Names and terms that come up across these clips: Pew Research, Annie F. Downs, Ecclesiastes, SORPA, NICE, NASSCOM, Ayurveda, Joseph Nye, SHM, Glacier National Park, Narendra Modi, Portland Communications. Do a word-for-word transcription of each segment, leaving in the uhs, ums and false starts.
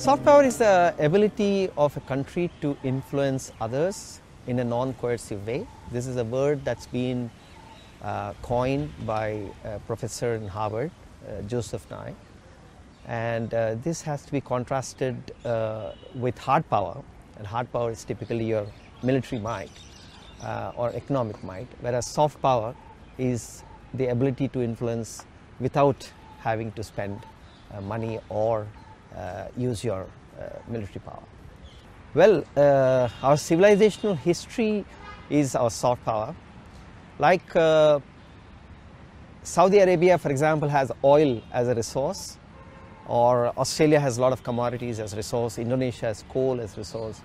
Soft power is the ability of a country to influence others in a non-coercive way. This is a word that's been uh, coined by a professor in Harvard, uh, Joseph Nye. And uh, this has to be contrasted uh, with hard power. And hard power is typically your military might uh, or economic might, whereas soft power is the ability to influence without having to spend uh, money or uh, use your uh, military power. Well, uh, our civilizational history is our soft power. Like uh, Saudi Arabia, for example, has oil as a resource, or Australia has a lot of commodities as a resource, Indonesia has coal as a resource,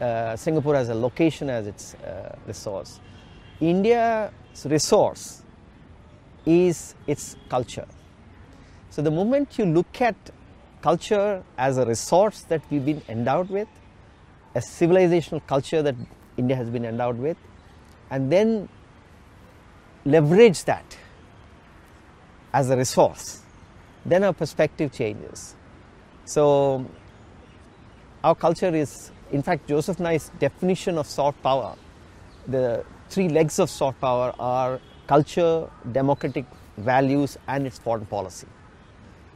uh, Singapore has a location as its uh, resource. India's resource is its culture. So the moment you look at culture as a resource that we've been endowed with, a civilizational culture that India has been endowed with, and then leverage that as a resource, then our perspective changes. So our culture is, in fact, Joseph Nye's definition of soft power, the three legs of soft power are culture, democratic values, and its foreign policy.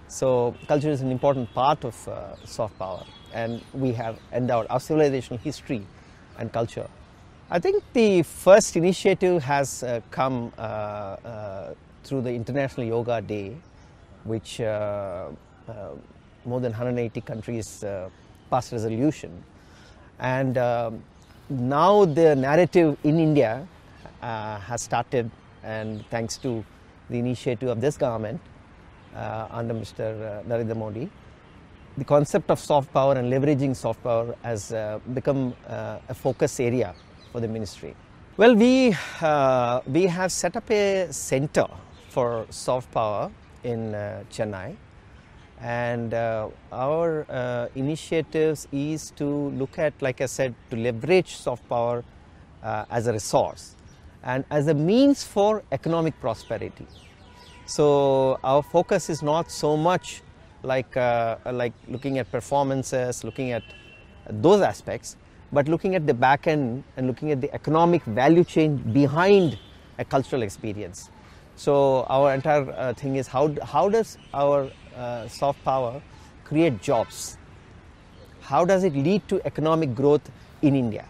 So culture is an important part of uh, soft power, and we have endowed our civilizational history and culture. I think the first initiative has uh, come uh, uh, through the International Yoga Day, which uh, uh, more than one hundred eighty countries uh, passed resolution. And uh, now the narrative in India uh, has started, and thanks to the initiative of this government, Uh, under Mister Uh, Narendra Modi, the concept of soft power and leveraging soft power has uh, become uh, a focus area for the ministry. Well, we, uh, we have set up a center for soft power in uh, Chennai, and uh, our uh, initiatives is to look at, like I said, to leverage soft power uh, as a resource and as a means for economic prosperity. So our focus is not so much like, uh, like looking at performances, looking at those aspects, but looking at the back end and looking at the economic value chain behind a cultural experience. So our entire uh, thing is how, how does our uh, soft power create jobs? How does it lead to economic growth in India?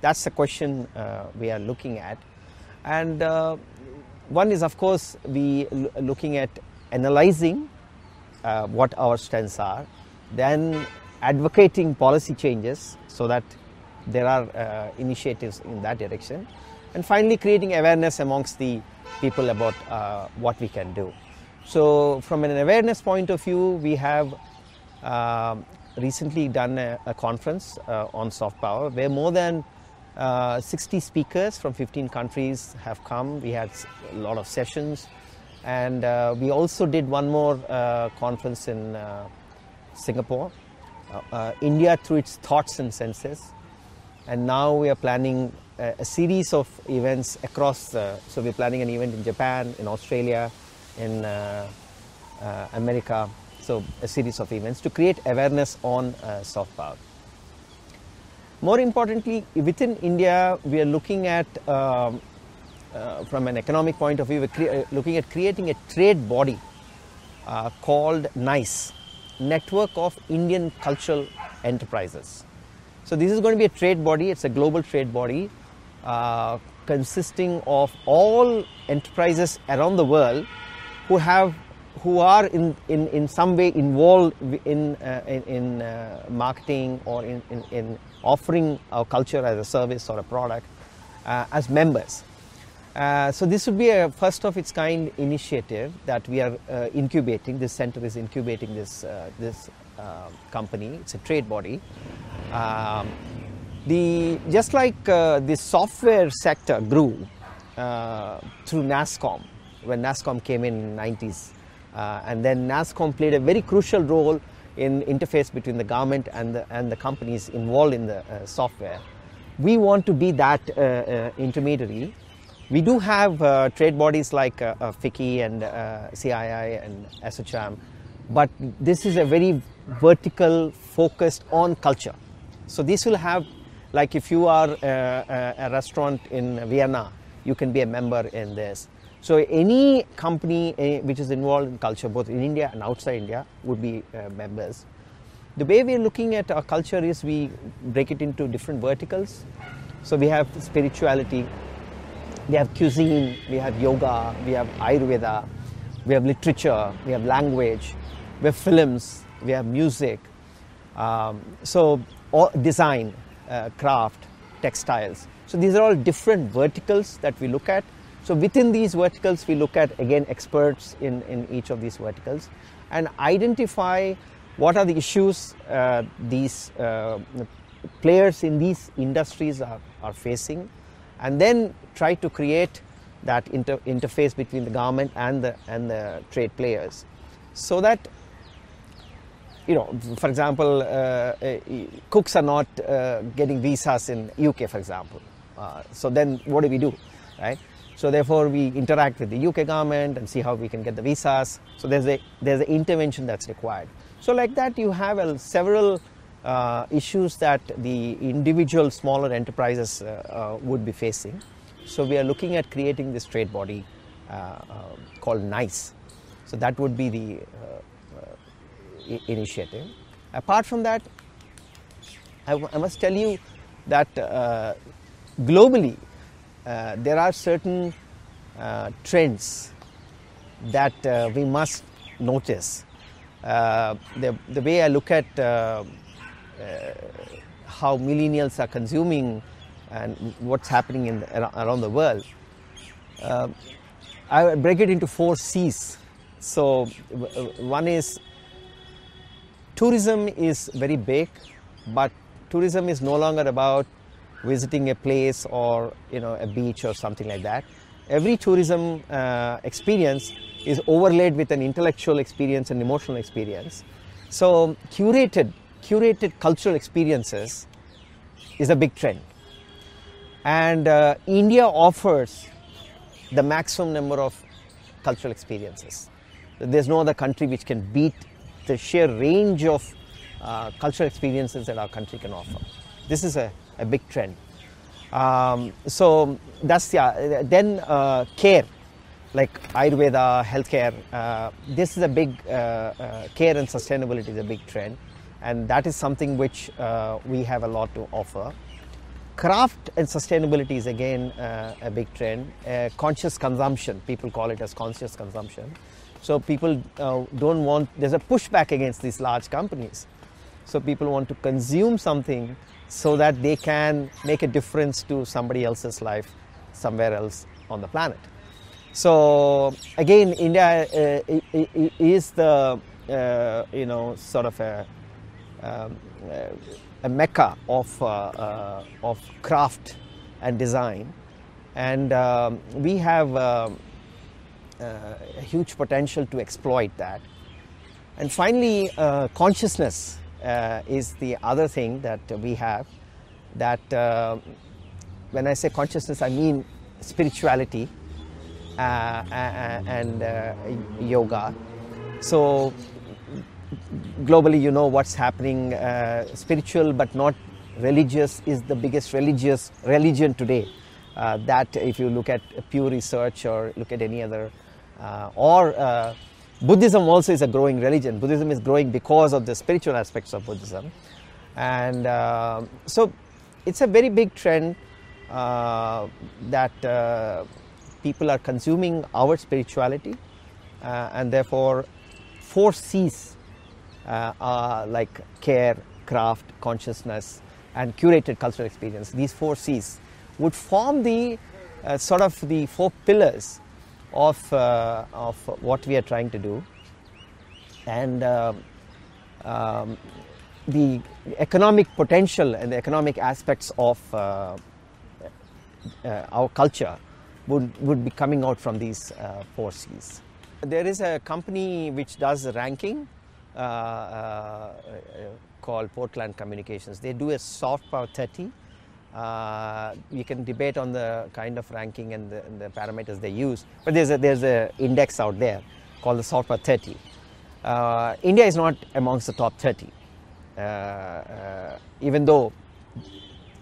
That's the question uh, we are looking at. And uh, one is, of course, we looking at analyzing uh, what our strengths are, then advocating policy changes so that there are uh, initiatives in that direction, and finally creating awareness amongst the people about uh, what we can do. So from an awareness point of view, we have uh, recently done a, a conference uh, on soft power where more than Uh, sixty speakers from fifteen countries have come. We had a lot of sessions, and uh, we also did one more uh, conference in uh, Singapore, uh, uh, India through its thoughts and senses, and now we are planning a, a series of events across, uh, so we're planning an event in Japan, in Australia, in uh, uh, America, so a series of events to create awareness on uh, soft power. More importantly, within India, we are looking at, um, uh, from an economic point of view, we're cre looking at creating a trade body uh, called NICE, Network of Indian Cultural Enterprises. So this is going to be a trade body, it's a global trade body, uh, consisting of all enterprises around the world who have, who are in, in, in some way involved in, uh, in, in uh, marketing or in, in, in offering our culture as a service or a product uh, as members. Uh, so this would be a first of its kind initiative that we are uh, incubating. This center is incubating this, uh, this uh, company. It's a trade body. Um, the, just like uh, the software sector grew uh, through NASSCOM, when NASSCOM came in the nineties, uh, and then NASSCOM played a very crucial role in interface between the government and the, and the companies involved in the uh, software. We want to be that uh, uh, intermediary. We do have uh, trade bodies like uh, uh, F I C I and uh, C I I and S H M, But this is a very vertical focused on culture. So this will have, like if you are a, a restaurant in Vienna, you can be a member in this. So any company which is involved in culture, both in India and outside India, would be uh, members. The way we are looking at our culture is we break it into different verticals. So we have spirituality, we have cuisine, we have yoga, we have Ayurveda, we have literature, we have language, we have films, we have music, um, so all design, uh, craft, textiles. So these are all different verticals that we look at. So within these verticals, we look at, again, experts in, in each of these verticals and identify what are the issues uh, these uh, players in these industries are, are facing, and then try to create that inter interface between the government and the, and the trade players, so that, you know, for example, uh, uh, cooks are not uh, getting visas in U K, for example. Uh, so then what do we do, right? So therefore we interact with the U K government and see how we can get the visas. So there's a there's an intervention that's required. So like that, you have uh, several uh, issues that the individual smaller enterprises uh, uh, would be facing. So we are looking at creating this trade body uh, uh, called NICE. So that would be the uh, uh, initiative. Apart from that, I, I must tell you that uh, globally, Uh, there are certain uh, trends that uh, we must notice. Uh, the, the way I look at uh, uh, how millennials are consuming and what's happening in the, around the world, uh, I break it into four C's. So one is tourism is very big, but tourism is no longer about visiting a place or, you know, a beach or something like that. Every tourism uh, experience is overlaid with an intellectual experience and emotional experience. So curated, curated cultural experiences is a big trend. And uh, India offers the maximum number of cultural experiences. There's no other country which can beat the sheer range of uh, cultural experiences that our country can offer. This is a a big trend. Um, so that's, yeah, then uh, care, like Ayurveda, healthcare, uh, this is a big, uh, uh, care and sustainability is a big trend, and that is something which uh, we have a lot to offer. Craft and sustainability is again uh, a big trend. Uh, conscious consumption, people call it as conscious consumption. So people uh, don't want, there's a pushback against these large companies. So people want to consume something so that they can make a difference to somebody else's life somewhere else on the planet. So again, India uh, is the, uh, you know, sort of a, um, a mecca of, uh, uh, of craft and design. And um, we have uh, uh, a huge potential to exploit that. And finally, uh, consciousness. Uh, is the other thing that we have, that uh, when I say consciousness, I mean spirituality uh, and uh, yoga. So globally, you know what's happening, uh, spiritual but not religious is the biggest religious religion today. Uh, that if you look at Pew Research or look at any other, uh, or uh, Buddhism also is a growing religion. Buddhism is growing because of the spiritual aspects of Buddhism. And uh, so it's a very big trend uh, that uh, people are consuming our spirituality, uh, and therefore four C's uh, are like care, craft, consciousness and curated cultural experience. These four C's would form the uh, sort of the four pillars Of, uh, of what we are trying to do. And uh, um, the economic potential and the economic aspects of uh, uh, our culture would, would be coming out from these uh, four C's. There is a company which does ranking uh, uh, called Portland Communications. They do a SORPA thirty. Uh, you can debate on the kind of ranking and the, and the parameters they use, but there's a there's a index out there called the SORPA thirty, uh, India is not amongst the top thirty, uh, uh, even though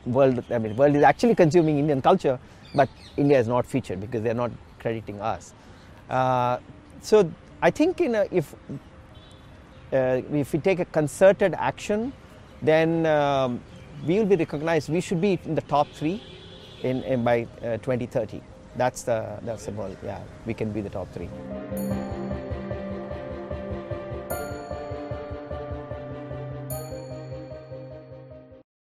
world, I mean, world is actually consuming Indian culture, but India is not featured because they are not crediting us. Uh, so I think in a, if uh, if we take a concerted action, then um, we will be recognized. We should be in the top three in, in by uh, twenty thirty. That's the that's the goal. Yeah, we can be the top three.